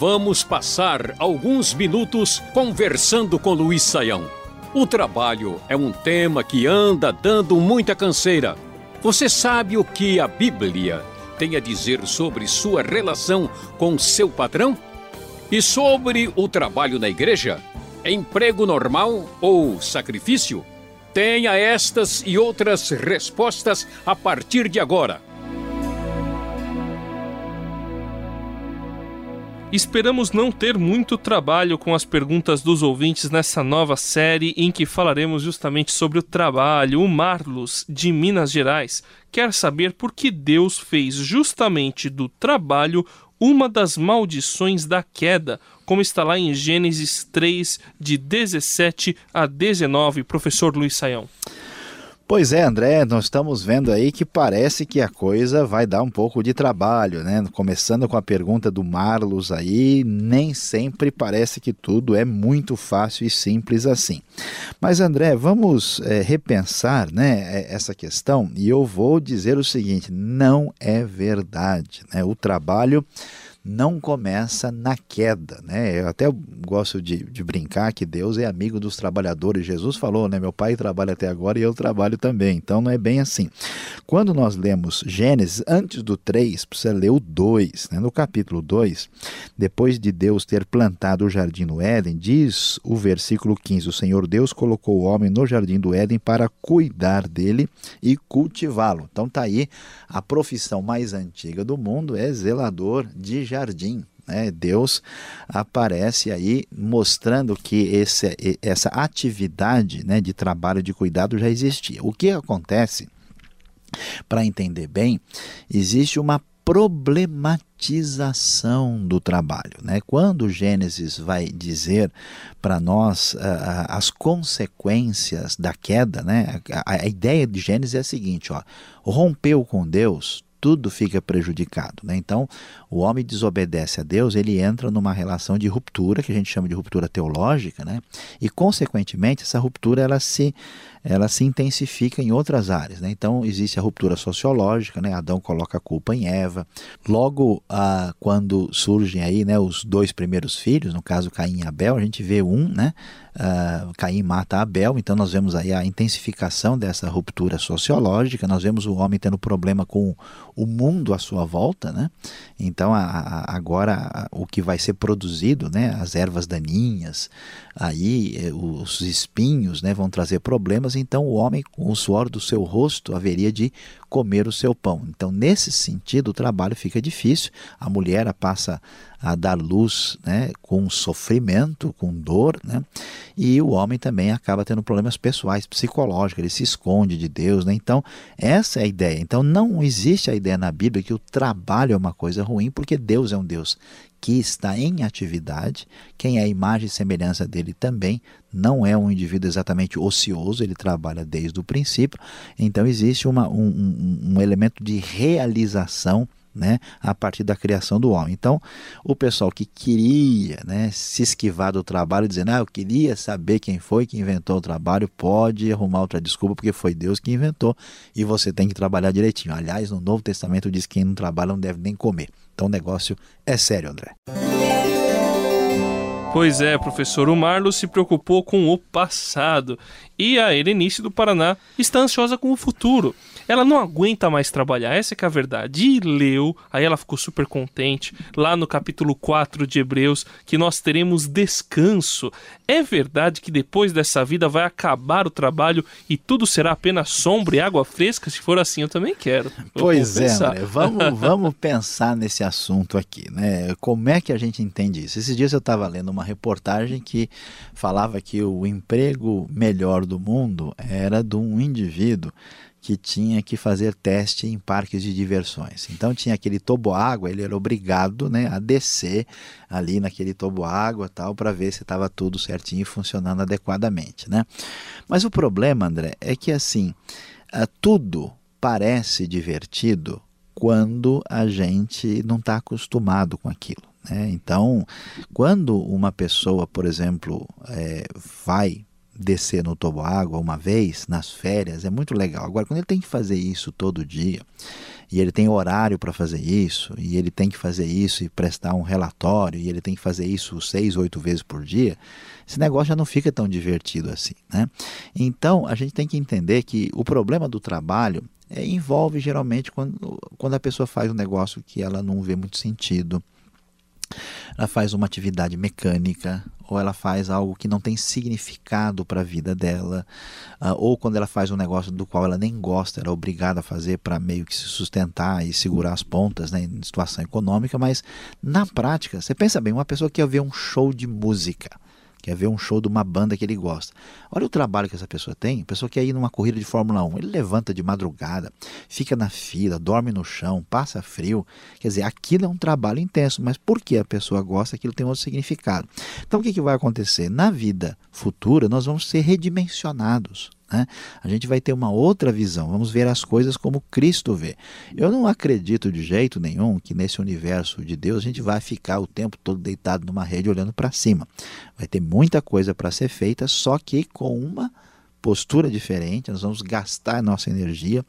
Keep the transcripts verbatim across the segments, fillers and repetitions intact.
Vamos passar alguns minutos conversando com Luiz Saião. O trabalho é um tema que anda dando muita canseira. Você sabe o que a Bíblia tem a dizer sobre sua relação com seu patrão? E sobre o trabalho na igreja? Emprego normal ou sacrifício? Tenha estas e outras respostas a partir de agora. Esperamos não ter muito trabalho com as perguntas dos ouvintes nessa nova série em que falaremos justamente sobre o trabalho. O Marlos, de Minas Gerais, quer saber por que Deus fez justamente do trabalho uma das maldições da queda, como está lá em Gênesis três, de dezessete a dezenove, professor Luiz Saião. Pois é, André, nós estamos vendo aí que parece que a coisa vai dar um pouco de trabalho, né? Começando com a pergunta do Marlos aí, nem sempre parece que tudo é muito fácil e simples assim. Mas, André, vamos é, repensar, né, essa questão, e eu vou dizer o seguinte: não é verdade, né? O trabalho não começa na queda, né? Eu até gosto de, de brincar que Deus é amigo dos trabalhadores. Jesus falou, né? Meu pai trabalha até agora e eu trabalho também. Então não é bem assim. Quando nós lemos Gênesis, antes do três, precisa ler o dois, né? No capítulo dois, depois de Deus ter plantado o jardim no Éden, diz o versículo quinze: o Senhor Deus colocou o homem no jardim do Éden para cuidar dele e cultivá-lo. Então está aí a profissão mais antiga do mundo, é zelador de jardim. jardim, né? Deus aparece aí mostrando que esse, essa atividade, né, de trabalho, de cuidado já existia. O que acontece, para entender bem, existe uma problematização do trabalho, né? Quando Gênesis vai dizer para nós ah, as consequências da queda, né? A, a ideia de Gênesis é a seguinte: ó, rompeu com Deus, tudo fica prejudicado, né? Então, o homem desobedece a Deus, ele entra numa relação de ruptura, que a gente chama de ruptura teológica, né? E, consequentemente, essa ruptura ela se, ela se intensifica em outras áreas, né? Então, existe a ruptura sociológica, né? Adão coloca a culpa em Eva. Logo, ah, quando surgem aí, né, os dois primeiros filhos, no caso Caim e Abel, a gente vê um, né? Uh, Caim mata Abel, então nós vemos aí a intensificação dessa ruptura sociológica, nós vemos o homem tendo problema com o mundo à sua volta, né? Então a, a, agora a, o que vai ser produzido, né? As ervas daninhas, aí os espinhos, né, vão trazer problemas, então o homem com o suor do seu rosto haveria de comer o seu pão. Então, nesse sentido, o trabalho fica difícil, a mulher passa a dar luz, né, com sofrimento, com dor, né? E o homem também acaba tendo problemas pessoais, psicológicos, ele se esconde de Deus, né? Então, essa é a ideia. Então, não existe a ideia na Bíblia que o trabalho é uma coisa ruim, porque Deus é um Deus que está em atividade, quem é a imagem e semelhança dele também não é um indivíduo exatamente ocioso, ele trabalha desde o princípio. Então, existe uma, um, um elemento de realização, né, a partir da criação do homem. Então, o pessoal que queria, né, se esquivar do trabalho, dizendo: ah, eu queria saber quem foi que inventou o trabalho, pode arrumar outra desculpa, porque foi Deus que inventou e você tem que trabalhar direitinho. Aliás, no Novo Testamento diz que quem não trabalha não deve nem comer. Então o negócio é sério, André. Pois é, professor, o Marlos se preocupou com o passado e a Helenice do Paraná está ansiosa com o futuro. Ela não aguenta mais trabalhar, essa que é a verdade. E leu, aí ela ficou super contente, lá no capítulo quatro de Hebreus, que nós teremos descanso. É verdade que depois dessa vida vai acabar o trabalho e tudo será apenas sombra e água fresca? Se for assim, eu também quero. Eu pois é, André, vamos, vamos pensar nesse assunto aqui, né? Como é que a gente entende isso? Esses dias eu estava lendo uma reportagem que falava que o emprego melhor do mundo era de um indivíduo que tinha que fazer teste em parques de diversões. Então tinha aquele toboágua, ele era obrigado, né, a descer ali naquele toboágua tal para ver se estava tudo certinho e funcionando adequadamente, né? Mas o problema, André, é que assim, tudo parece divertido quando a gente não está acostumado com aquilo, né? Então, quando uma pessoa, por exemplo, é, vai descer no toboágua uma vez nas férias, é muito legal. Agora, quando ele tem que fazer isso todo dia e ele tem horário para fazer isso, e ele tem que fazer isso e prestar um relatório, e ele tem que fazer isso seis, oito vezes por dia, esse negócio já não fica tão divertido assim, né? Então, a gente tem que entender que o problema do trabalho é, envolve geralmente quando, quando a pessoa faz um negócio que ela não vê muito sentido, ela faz uma atividade mecânica, ou ela faz algo que não tem significado para a vida dela, ou quando ela faz um negócio do qual ela nem gosta, ela é obrigada a fazer para meio que se sustentar e segurar as pontas, né, em situação econômica. Mas na prática, você pensa bem, uma pessoa quer ver um show de música, quer ver um show de uma banda que ele gosta. Olha o trabalho que essa pessoa tem. A pessoa quer ir numa corrida de Fórmula um, ele levanta de madrugada, fica na fila, dorme no chão, passa frio. Quer dizer, aquilo é um trabalho intenso, mas porque a pessoa gosta, aquilo tem outro significado. Então o que, que vai acontecer? Na vida futura nós vamos ser redimensionados, né? A gente vai ter uma outra visão, vamos ver as coisas como Cristo vê. Eu não acredito de jeito nenhum que nesse universo de Deus a gente vai ficar o tempo todo deitado numa rede olhando para cima. Vai ter muita coisa para ser feita, só que com uma postura diferente. Nós vamos gastar nossa energia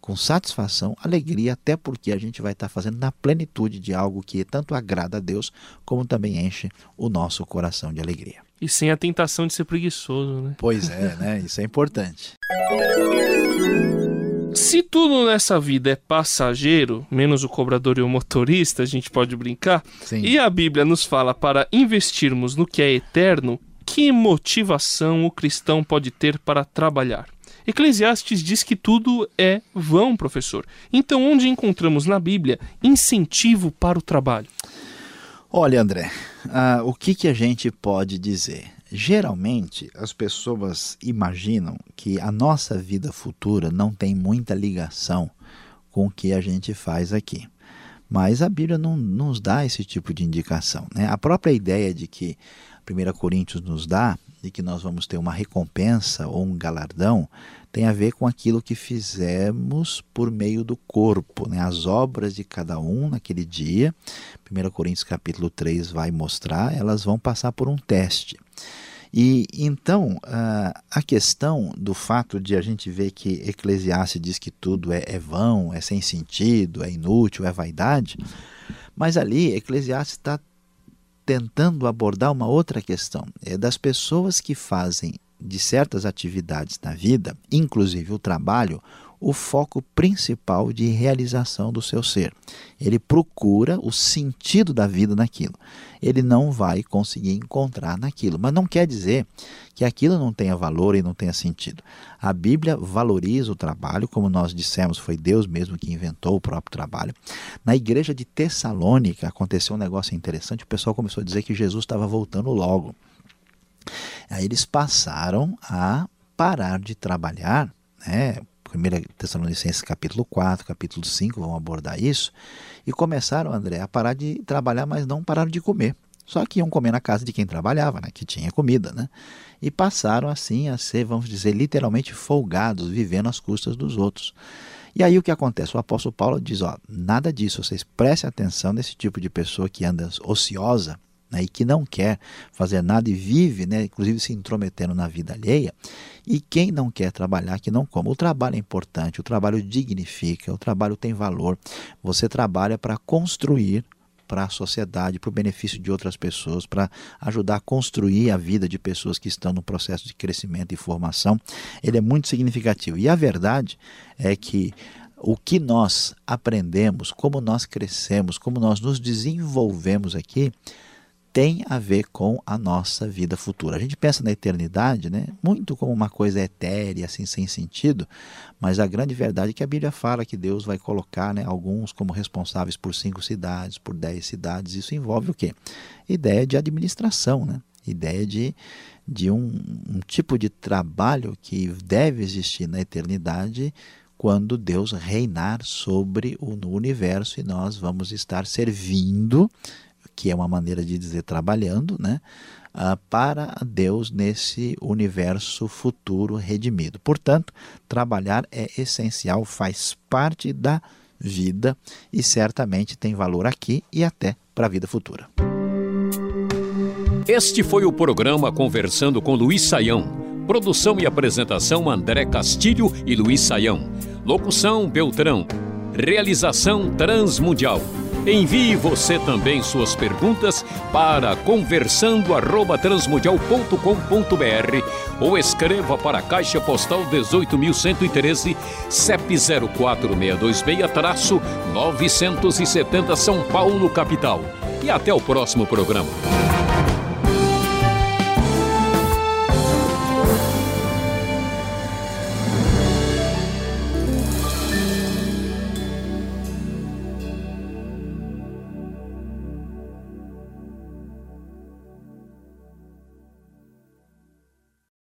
com satisfação, alegria, até porque a gente vai estar fazendo na plenitude de algo que tanto agrada a Deus, como também enche o nosso coração de alegria. E sem a tentação de ser preguiçoso, né? Pois é, né? Isso é importante. Se tudo nessa vida é passageiro, menos o cobrador e o motorista, a gente pode brincar, sim, e a Bíblia nos fala para investirmos no que é eterno, que motivação o cristão pode ter para trabalhar? Eclesiastes diz que tudo é vão, professor. Então, onde encontramos na Bíblia incentivo para o trabalho? Olha, André, uh, o que, que a gente pode dizer? Geralmente, as pessoas imaginam que a nossa vida futura não tem muita ligação com o que a gente faz aqui. Mas a Bíblia não, não nos dá esse tipo de indicação, né? A própria ideia de que primeira Coríntios nos dá, de que nós vamos ter uma recompensa ou um galardão, tem a ver com aquilo que fizemos por meio do corpo, né? As obras de cada um naquele dia, primeira Coríntios capítulo três vai mostrar, elas vão passar por um teste. E então a questão do fato de a gente ver que Eclesiastes diz que tudo é vão, é sem sentido, é inútil, é vaidade, mas ali Eclesiastes está tentando abordar uma outra questão, é das pessoas que fazem de certas atividades na vida, inclusive o trabalho, o foco principal de realização do seu ser. Ele procura o sentido da vida naquilo. Ele não vai conseguir encontrar naquilo, mas não quer dizer que aquilo não tenha valor e não tenha sentido. A Bíblia valoriza o trabalho, como nós dissemos, foi Deus mesmo que inventou o próprio trabalho. Na igreja de Tessalônica aconteceu um negócio interessante, o pessoal começou a dizer que Jesus estava voltando logo. Aí eles passaram a parar de trabalhar, né? primeira Tessalonicenses capítulo quatro, capítulo cinco vão abordar isso, e começaram, André, a parar de trabalhar, mas não pararam de comer. Só que iam comer na casa de quem trabalhava, né, que tinha comida, né? E passaram assim a ser, vamos dizer, literalmente folgados, vivendo às custas dos outros. E aí o que acontece? O apóstolo Paulo diz, ó, nada disso, vocês prestem atenção nesse tipo de pessoa que anda ociosa, né, e que não quer fazer nada e vive, né, inclusive se intrometendo na vida alheia. E quem não quer trabalhar, que não coma. O trabalho é importante, o trabalho dignifica, o trabalho tem valor. Você trabalha para construir para a sociedade, para o benefício de outras pessoas, para ajudar a construir a vida de pessoas que estão no processo de crescimento e formação. Ele é muito significativo. E a verdade é que o que nós aprendemos, como nós crescemos, como nós nos desenvolvemos aqui, tem a ver com a nossa vida futura. A gente pensa na eternidade, né, muito como uma coisa etérea, assim, sem sentido, mas a grande verdade é que a Bíblia fala que Deus vai colocar, né, alguns como responsáveis por cinco cidades, por dez cidades. Isso envolve o quê? Ideia de administração, né? Ideia de, de um, um tipo de trabalho que deve existir na eternidade, quando Deus reinar sobre o universo e nós vamos estar servindo, que é uma maneira de dizer trabalhando, né, para Deus nesse universo futuro redimido. Portanto, trabalhar é essencial, faz parte da vida e certamente tem valor aqui e até para a vida futura. Este foi o programa Conversando com Luiz Saião. Produção e apresentação André Castilho e Luiz Saião. Locução Beltrão. Realização Transmundial. Envie você também suas perguntas para conversando arroba transmundial ponto com ponto br ou escreva para a Caixa Postal dezoito mil cento e treze, C E P zero quatro seis dois seis traço novecentos e setenta, São Paulo, capital. E até o próximo programa.